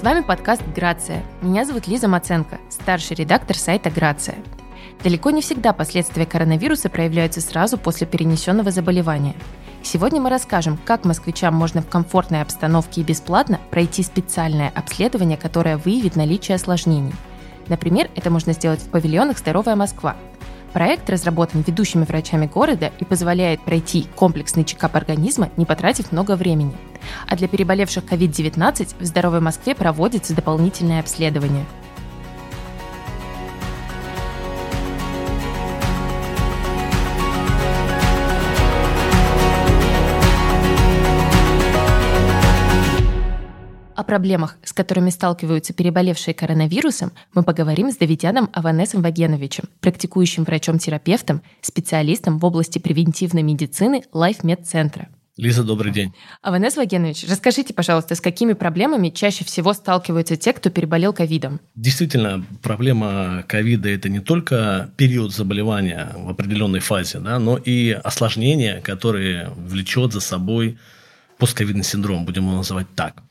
С вами подкаст «Грация». Меня зовут Лиза Моценко, старший редактор сайта «Грация». Далеко не всегда последствия коронавируса проявляются сразу после перенесенного заболевания. Сегодня мы расскажем, как москвичам можно в комфортной обстановке и бесплатно пройти специальное обследование, которое выявит наличие осложнений. Например, это можно сделать в павильонах «Здоровая Москва». Проект разработан ведущими врачами города и позволяет пройти комплексный чекап организма, не потратив много времени. А для переболевших COVID-19 в «Здоровой Москве» проводится дополнительное обследование. О проблемах, с которыми сталкиваются переболевшие коронавирусом, мы поговорим с Давидяном Аванесом Вагеновичем, практикующим врачом-терапевтом, специалистом в области превентивной медицины LifeMed-центра. Лиза, добрый день. Аванес Вагенович, расскажите, пожалуйста, с какими проблемами чаще всего сталкиваются те, кто переболел ковидом? Действительно, проблема ковида – это не только период заболевания в определенной фазе, да, но и осложнения, которые влечет за собой постковидный синдром, будем его называть так.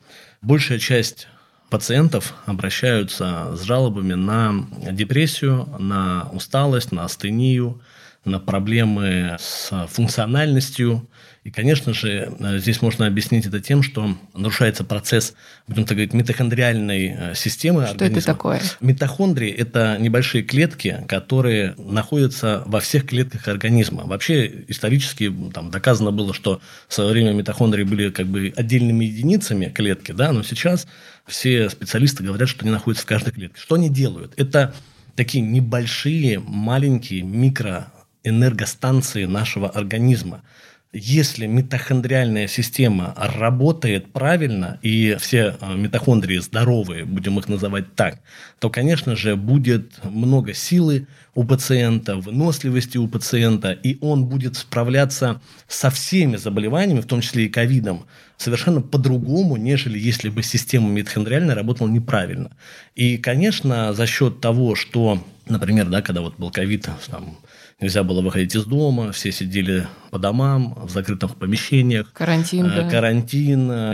Большая часть пациентов обращаются с жалобами на депрессию, на усталость, на астению, на проблемы с функциональностью. И, конечно же, здесь можно объяснить это тем, что нарушается процесс, будем так говорить, митохондриальной системы организма. Что это такое? Митохондрии – это небольшие клетки, которые находятся во всех клетках организма. Вообще, исторически там доказано было, что в свое время митохондрии были как бы отдельными единицами клетки, да, но сейчас все специалисты говорят, что они находятся в каждой клетке. Что они делают? Это такие небольшие, маленькие микроэнергостанции нашего организма. Если митохондриальная система работает правильно, и все митохондрии здоровые, будем их называть так, то, конечно же, будет много силы у пациента, выносливости у пациента, и он будет справляться со всеми заболеваниями, в том числе и ковидом, совершенно по-другому, нежели если бы система митохондриальная работала неправильно. И, конечно, за счет того, что, например, да, когда вот был ковид, там, нельзя было выходить из дома, все сидели по домам, в закрытых помещениях. Карантин,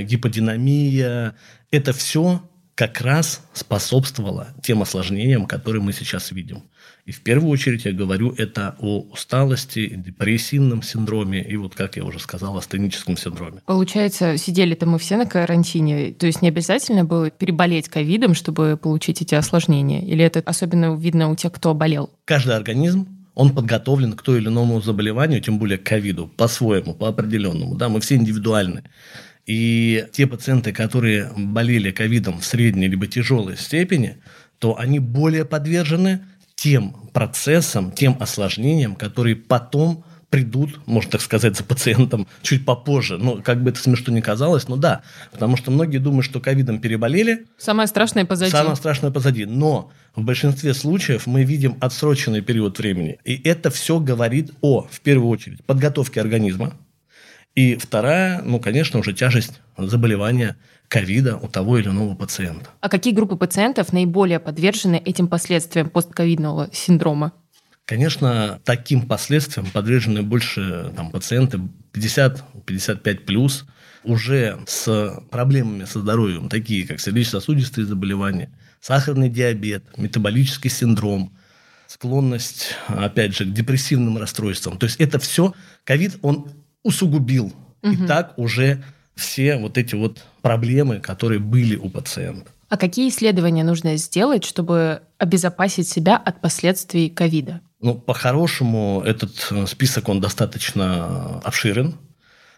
гиподинамия. Это все как раз способствовало тем осложнениям, которые мы сейчас видим. И в первую очередь я говорю это о усталости, депрессивном синдроме и, вот как я уже сказал, астеническом синдроме. Получается, сидели-то мы все на карантине, то есть не обязательно было переболеть ковидом, чтобы получить эти осложнения? Или это особенно видно у тех, кто болел? Каждый организм, он подготовлен к той или иному заболеванию, тем более к ковиду, по-своему, по-определенному. Да, мы все индивидуальны. И те пациенты, которые болели ковидом в средней либо тяжелой степени, то они более подвержены тем процессам, тем осложнениям, которые потом придут, можно так сказать, за пациентом чуть попозже. Ну, как бы это смешно ни казалось, но да. Потому что многие думают, что ковидом переболели. Самое страшное позади. Но в большинстве случаев мы видим отсроченный период времени. И это все говорит о, в первую очередь, подготовке организма. И вторая, ну, конечно, уже тяжесть заболевания ковида у того или иного пациента. А какие группы пациентов наиболее подвержены этим последствиям постковидного синдрома? Конечно, таким последствиям подвержены больше там, пациенты 50-55+, уже с проблемами со здоровьем, такие как сердечно-сосудистые заболевания, сахарный диабет, метаболический синдром, склонность, опять же, к депрессивным расстройствам. То есть это все ковид, он усугубил. И так уже все вот эти вот проблемы, которые были у пациента. А какие исследования нужно сделать, чтобы обезопасить себя от последствий ковида? Ну, по-хорошему, этот список, он достаточно обширен.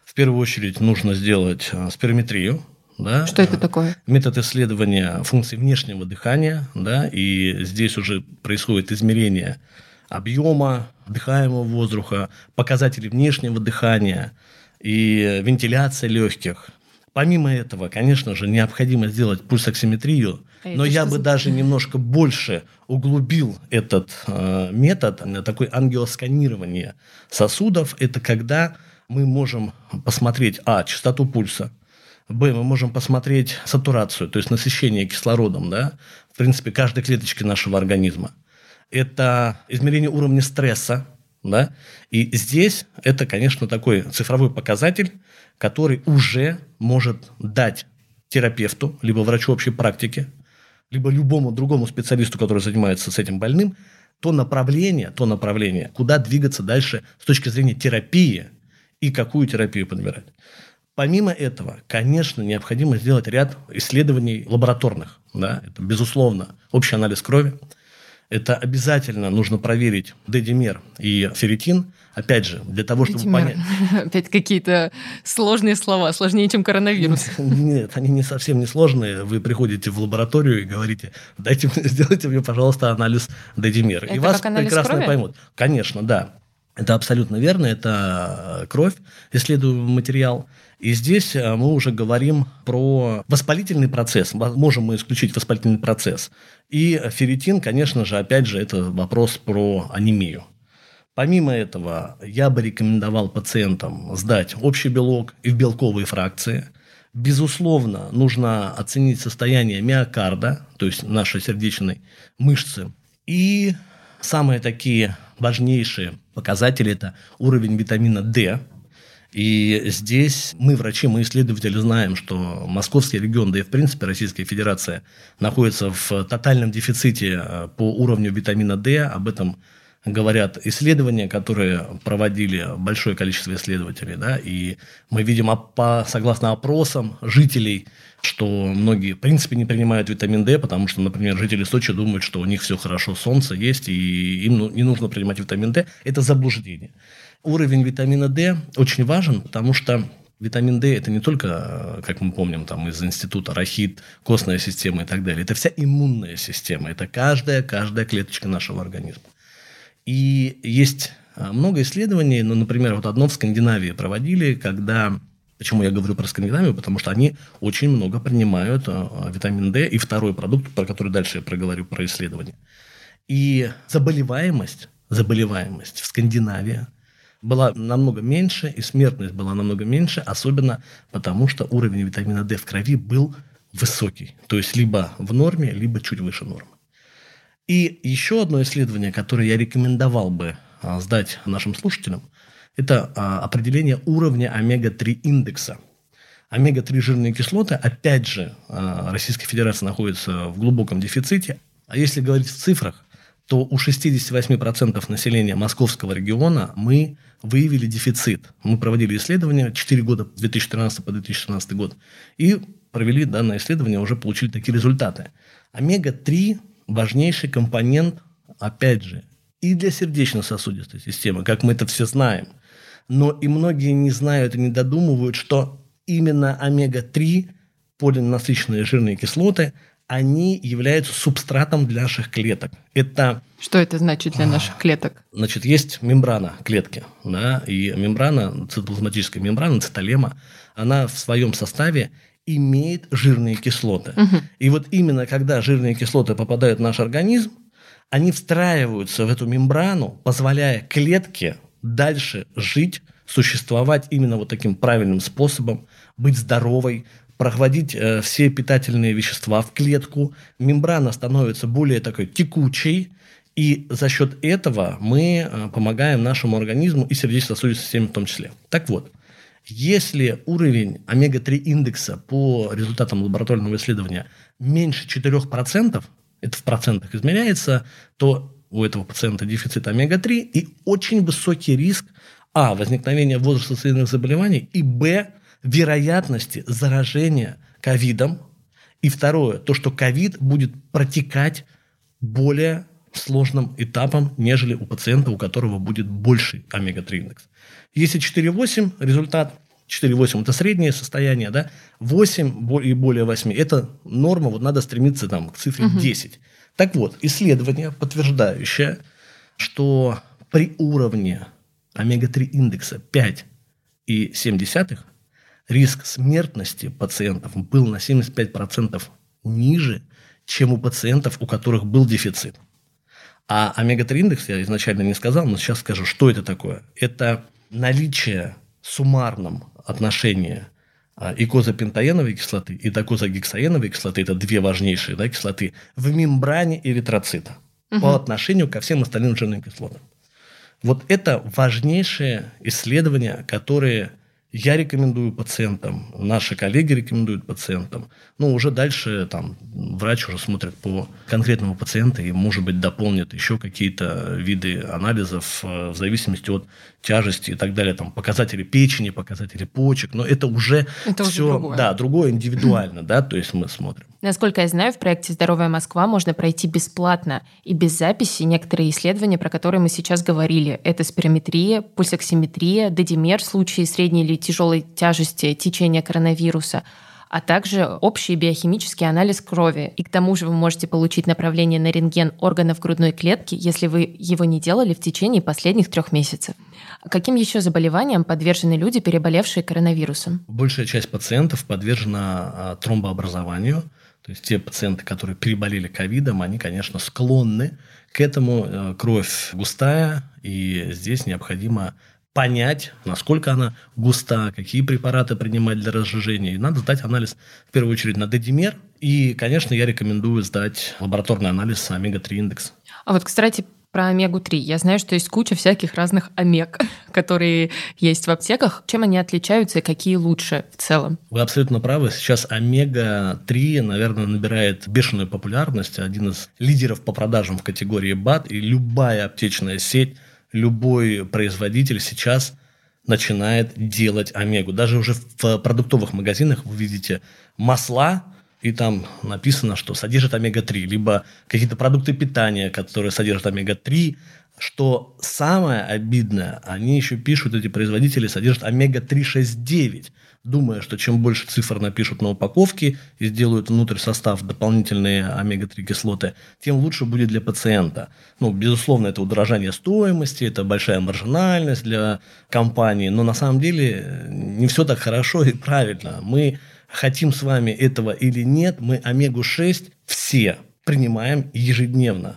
В первую очередь нужно сделать спирометрию. Да? Что это такое? Метод исследования функций внешнего дыхания. Да? И здесь уже происходит измерение объема дыхаемого воздуха, показатели внешнего дыхания и вентиляция легких. Помимо этого, конечно же, необходимо сделать пульсоксиметрию, но я бы даже немножко больше углубил этот метод, такое ангиосканирование сосудов. Это когда мы можем посмотреть, частоту пульса, б, мы можем посмотреть сатурацию, то есть насыщение кислородом, да, в принципе, каждой клеточки нашего организма. Это измерение уровня стресса. Да? И здесь это, конечно, такой цифровой показатель, который уже может дать терапевту, либо врачу общей практики, либо любому другому специалисту, который занимается с этим больным, то направление, куда двигаться дальше с точки зрения терапии и какую терапию подбирать. Помимо этого, конечно, необходимо сделать ряд исследований лабораторных. Да? Это, безусловно, общий анализ крови. Это обязательно нужно проверить D-димер и ферритин. Опять же, для того, чтобы понять... Опять какие-то сложные слова, сложнее, чем коронавирус. Нет, они не совсем не сложные. Вы приходите в лабораторию и говорите, сделайте мне, пожалуйста, анализ D-димер. И вас прекрасно поймут. Конечно, да. Это абсолютно верно. Это кровь, исследуемый материал. И здесь мы уже говорим про воспалительный процесс. Можем мы исключить воспалительный процесс. И ферритин, конечно же, опять же, это вопрос про анемию. Помимо этого, я бы рекомендовал пациентам сдать общий белок и в белковые фракции. Безусловно, нужно оценить состояние миокарда, то есть нашей сердечной мышцы. И самые такие важнейшие показатели – это уровень витамина D. И здесь мы, врачи, мы исследователи, знаем, что московский регион, да и в принципе Российская Федерация, находится в тотальном дефиците по уровню витамина D. Об этом говорят исследования, которые проводили большое количество исследователей. Да? И мы видим, согласно опросам жителей, что многие, в принципе, не принимают витамин D, потому что, например, жители Сочи думают, что у них все хорошо, солнце есть, и им не нужно принимать витамин D. Это заблуждение. Уровень витамина D очень важен, потому что витамин D – это не только, как мы помним, там, из института рахит, костная система и так далее. Это вся иммунная система, это каждая клеточка нашего организма. И есть много исследований, ну, например, вот одно в Скандинавии проводили, когда… Почему я говорю про Скандинавию? Потому что они очень много принимают витамин D и второй продукт, про который дальше я проговорю, про исследование. И заболеваемость в Скандинавии была намного меньше, и смертность была намного меньше, особенно потому, что уровень витамина D в крови был высокий. То есть, либо в норме, либо чуть выше нормы. И еще одно исследование, которое я рекомендовал бы сдать нашим слушателям, это определение уровня омега-3 индекса. Омега-3 жирные кислоты, опять же, Российская Федерация находится в глубоком дефиците. А если говорить в цифрах, то у 68% населения московского региона мы выявили дефицит. Мы проводили исследования 4 года, 2013 по 2016 год, и провели данное исследование, уже получили такие результаты. Омега-3 – важнейший компонент, опять же, и для сердечно-сосудистой системы, как мы это все знаем. Но и многие не знают и не додумывают, что именно омега-3, полиненасыщенные жирные кислоты – они являются субстратом для наших клеток. Что это значит для наших клеток? Значит, есть мембрана клетки, да, и мембрана, цитоплазматическая мембрана, цитолема, она в своем составе имеет жирные кислоты. Угу. И вот именно когда жирные кислоты попадают в наш организм, они встраиваются в эту мембрану, позволяя клетке дальше жить, существовать именно вот таким правильным способом, быть здоровой, проводить все питательные вещества в клетку, мембрана становится более такой текучей, и за счет этого мы помогаем нашему организму и сердечно-сосудистой системе в том числе. Так вот, если уровень омега-3 индекса по результатам лабораторного исследования меньше 4%, это в процентах измеряется, то у этого пациента дефицит омега-3 и очень высокий риск возникновения возрастно-сосудистых заболеваний и вероятности заражения ковидом. И второе, то, что ковид будет протекать более сложным этапом, нежели у пациента, у которого будет больше омега-3 индекс. Если 4,8 результат, 4,8 – это среднее состояние, да? 8 и более 8 – это норма, вот надо стремиться там, к цифре 10. Так вот, исследование, подтверждающее, что при уровне омега-3 индекса 5,7 риск смертности пациентов был на 75% ниже, чем у пациентов, у которых был дефицит. А омега-3 индекс я изначально не сказал, но сейчас скажу, что это такое. Это наличие в суммарном отношении и икозапентаеновой кислоты и докозагексаеновой кислоты, это две важнейшие, да, кислоты, в мембране эритроцита по отношению ко всем остальным жирным кислотам. Вот это важнейшие исследования, которые Я рекомендую пациентам, наши коллеги рекомендуют пациентам. Ну, уже дальше там, врач уже смотрит по конкретному пациенту и, может быть, дополнит еще какие-то виды анализов в зависимости от тяжести и так далее. Там, показатели печени, показатели почек. Но это уже это все уже другое. Да, другое, индивидуально. Да, то есть мы смотрим. Насколько я знаю, в проекте «Здоровая Москва» можно пройти бесплатно и без записи некоторые исследования, про которые мы сейчас говорили. Это спирометрия, пульсоксиметрия, додимер в случае средней или тяжелой тяжести течения коронавируса, а также общий биохимический анализ крови. И к тому же вы можете получить направление на рентген органов грудной клетки, если вы его не делали в течение последних 3 месяцев. Каким еще заболеваниям подвержены люди, переболевшие коронавирусом? Большая часть пациентов подвержена тромбообразованию. То есть те пациенты, которые переболели ковидом, они, конечно, склонны к этому. Кровь густая, и здесь необходимо понять, насколько она густа, какие препараты принимать для разжижения. И надо сдать анализ, в первую очередь, на додимер. И, конечно, я рекомендую сдать лабораторный анализ омега-3 индекс. А вот, кстати, про омегу-3. Я знаю, что есть куча всяких разных омег, которые есть в аптеках. Чем они отличаются и какие лучше в целом? Вы абсолютно правы. Сейчас омега-3, наверное, набирает бешеную популярность. Один из лидеров по продажам в категории БАД. И любая аптечная сеть, любой производитель сейчас начинает делать омегу. Даже уже в продуктовых магазинах вы видите масла, и там написано, что содержит омега-3, либо какие-то продукты питания, которые содержат омега-3. Что самое обидное, они еще пишут, эти производители содержат омега-3,6,9, думая, что чем больше цифр напишут на упаковке и сделают внутрь состав дополнительные омега-3 кислоты, тем лучше будет для пациента. Ну, безусловно, это удорожание стоимости, это большая маржинальность для компании, но на самом деле не все так хорошо и правильно. Мы хотим с вами этого или нет, мы омегу-6 все принимаем ежедневно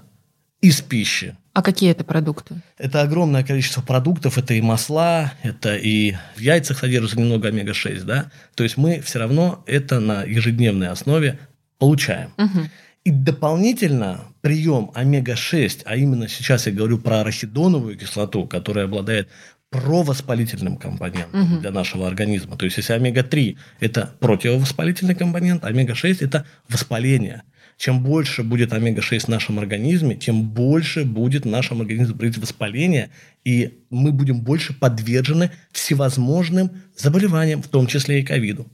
из пищи. А какие это продукты? Это огромное количество продуктов, это и масла, это и в яйцах содержится немного омега-6, да? То есть мы все равно это на ежедневной основе получаем. Угу. И дополнительно прием омега-6, а именно сейчас я говорю про арахидоновую кислоту, которая обладает провоспалительным компонентом для нашего организма. То есть если омега-3 – это противовоспалительный компонент, омега-6 – это воспаление. Чем больше будет омега-6 в нашем организме, тем больше будет в нашем организме воспаление, и мы будем больше подвержены всевозможным заболеваниям, в том числе и ковиду.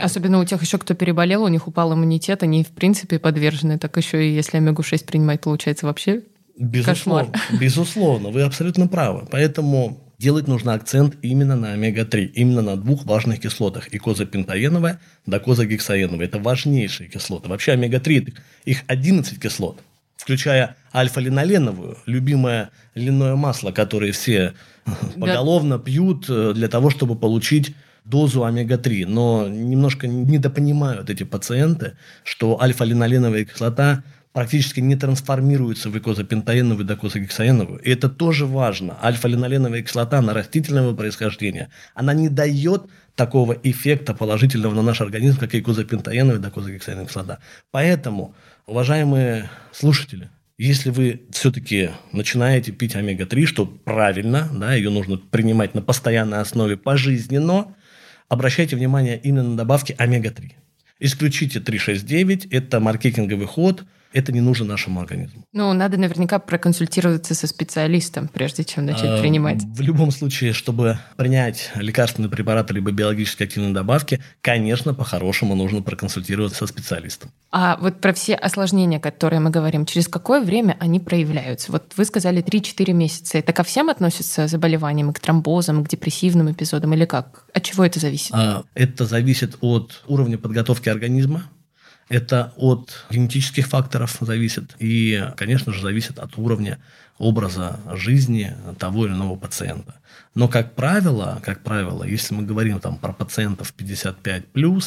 Особенно у тех еще, кто переболел, у них упал иммунитет, они в принципе подвержены. Так еще и если омегу-6 принимать, получается вообще безусловно, кошмар. Безусловно, вы абсолютно правы. Поэтому делать нужно акцент именно на омега-3, именно на 2 важных кислотах – икозапентаеновая, докозагексаеновая. Это важнейшие кислоты. Вообще омега-3, их 11 кислот, включая альфа-линоленовую, любимое льняное масло, которое все поголовно пьют для того, чтобы получить дозу омега-3. Но немножко недопонимают эти пациенты, что альфа-линоленовая кислота – практически не трансформируется в икозапентаеновую, докозагексаеновую. И это тоже важно. Альфа-линоленовая кислота, она растительного происхождения, она не дает такого эффекта положительного на наш организм, как икозапентаеновая, докозагексаеновая кислота. Поэтому, уважаемые слушатели, если вы все-таки начинаете пить омега-3, что правильно, да, ее нужно принимать на постоянной основе пожизненно, обращайте внимание именно на добавки омега-3. Исключите 3,6,9, это маркетинговый ход, это не нужно нашему организму. Ну, надо наверняка проконсультироваться со специалистом, прежде чем начать принимать. В любом случае, чтобы принять лекарственные препараты либо биологически активные добавки, конечно, по-хорошему нужно проконсультироваться со специалистом. А вот про все осложнения, которые мы говорим, через какое время они проявляются? Вот вы сказали 3-4 месяца. Это ко всем относится заболеваниям, к тромбозам, к депрессивным эпизодам или как? От чего это зависит? Это зависит от уровня подготовки организма. Это от генетических факторов зависит и, конечно же, зависит от уровня образа жизни того или иного пациента. Но, как правило, если мы говорим там, про пациентов 55+,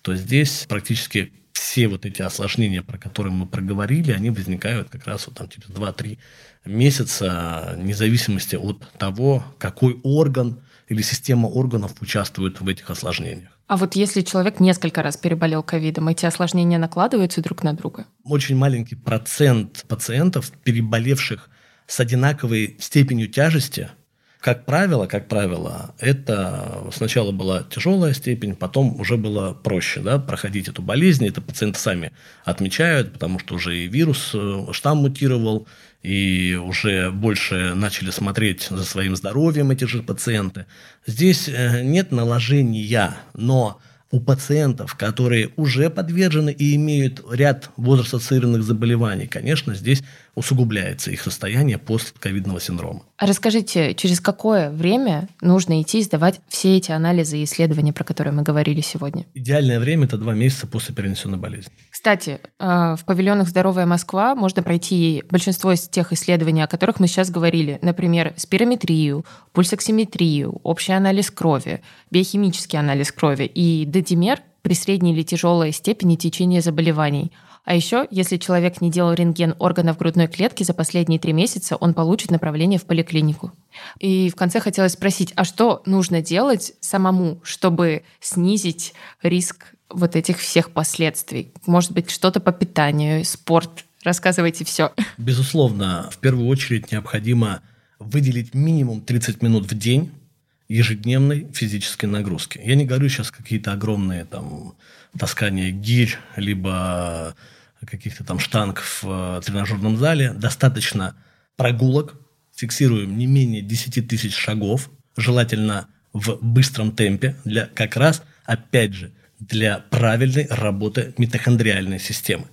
то здесь практически все вот эти осложнения, про которые мы проговорили, они возникают как раз вот, там, через 2-3 месяца, вне зависимости от того, какой орган или система органов участвует в этих осложнениях. А вот если человек несколько раз переболел ковидом, эти осложнения накладываются друг на друга? Очень маленький процент пациентов, переболевших с одинаковой степенью тяжести, Как правило, это сначала была тяжелая степень, потом уже было проще, да, проходить эту болезнь. Это пациенты сами отмечают, потому что уже и вирус, штамм мутировал, и уже больше начали смотреть за своим здоровьем эти же пациенты. Здесь нет наложения, но у пациентов, которые уже подвержены и имеют ряд возраст-ассоциированных заболеваний, конечно, здесь усугубляется их состояние постковидного синдрома. Расскажите, через какое время нужно идти сдавать все эти анализы и исследования, про которые мы говорили сегодня? Идеальное время – это 2 месяца после перенесенной болезни. Кстати, в павильонах «Здоровая Москва» можно пройти большинство из тех исследований, о которых мы сейчас говорили. Например, спирометрию, пульсоксиметрию, общий анализ крови, биохимический анализ крови и дедимер при средней или тяжелой степени течения заболеваний. А еще, если человек не делал рентген органов грудной клетки за последние 3 месяца, он получит направление в поликлинику. И в конце хотелось спросить, а что нужно делать самому, чтобы снизить риск вот этих всех последствий? Может быть, что-то по питанию, спорт? Рассказывайте все. Безусловно, в первую очередь необходимо выделить минимум 30 минут в день ежедневной физической нагрузки. Я не говорю сейчас какие-то огромные там таскания гирь, либо каких-то там штанг в тренажерном зале. Достаточно прогулок. Фиксируем не менее 10 тысяч шагов, желательно в быстром темпе, для как раз, опять же, для правильной работы митохондриальной системы.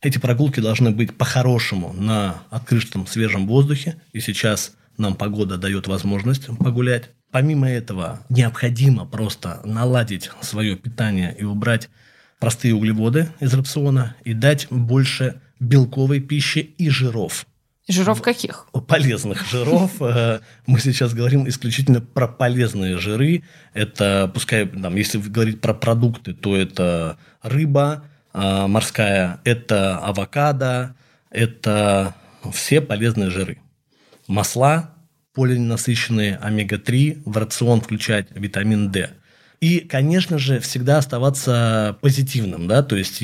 Эти прогулки должны быть по-хорошему на открытом свежем воздухе, и сейчас нам погода дает возможность погулять. Помимо этого, необходимо просто наладить свое питание и убрать простые углеводы из рациона и дать больше белковой пищи и жиров. Жиров каких? Полезных жиров. Мы сейчас говорим исключительно про полезные жиры. Это, пускай, там, если говорить про продукты, то это рыба морская, это авокадо, это все полезные жиры. Масла, полиненасыщенные, омега-3, в рацион включать витамин D. И, конечно же, всегда оставаться позитивным, да, то есть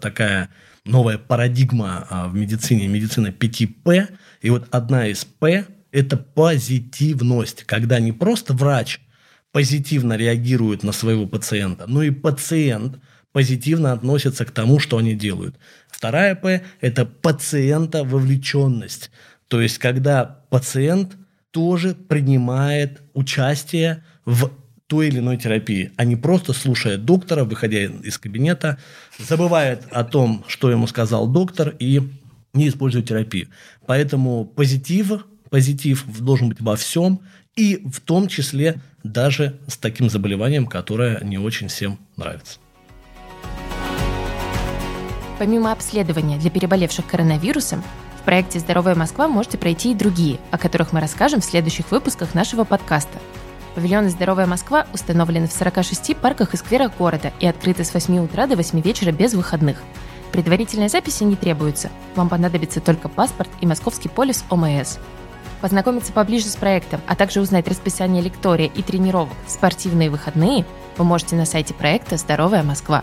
такая новая парадигма в медицине, медицина 5П, и вот одна из П – это позитивность, когда не просто врач позитивно реагирует на своего пациента, но и пациент позитивно относится к тому, что они делают. Вторая П – это пациентововлеченность. То есть, когда пациент тоже принимает участие в той или иной терапии, а не просто слушает доктора, выходя из кабинета, забывает о том, что ему сказал доктор, и не использует терапию. Поэтому позитив должен быть во всем, и в том числе даже с таким заболеванием, которое не очень всем нравится. Помимо обследования для переболевших коронавирусом, в проекте «Здоровая Москва» можете пройти и другие, о которых мы расскажем в следующих выпусках нашего подкаста. Павильоны «Здоровая Москва» установлены в 46 парках и скверах города и открыты с 8 утра до 8 вечера без выходных. Предварительной записи не требуется. Вам понадобится только паспорт и московский полис ОМС. Познакомиться поближе с проектом, а также узнать расписание лектория и тренировок в спортивные выходные вы можете на сайте проекта «Здоровая Москва».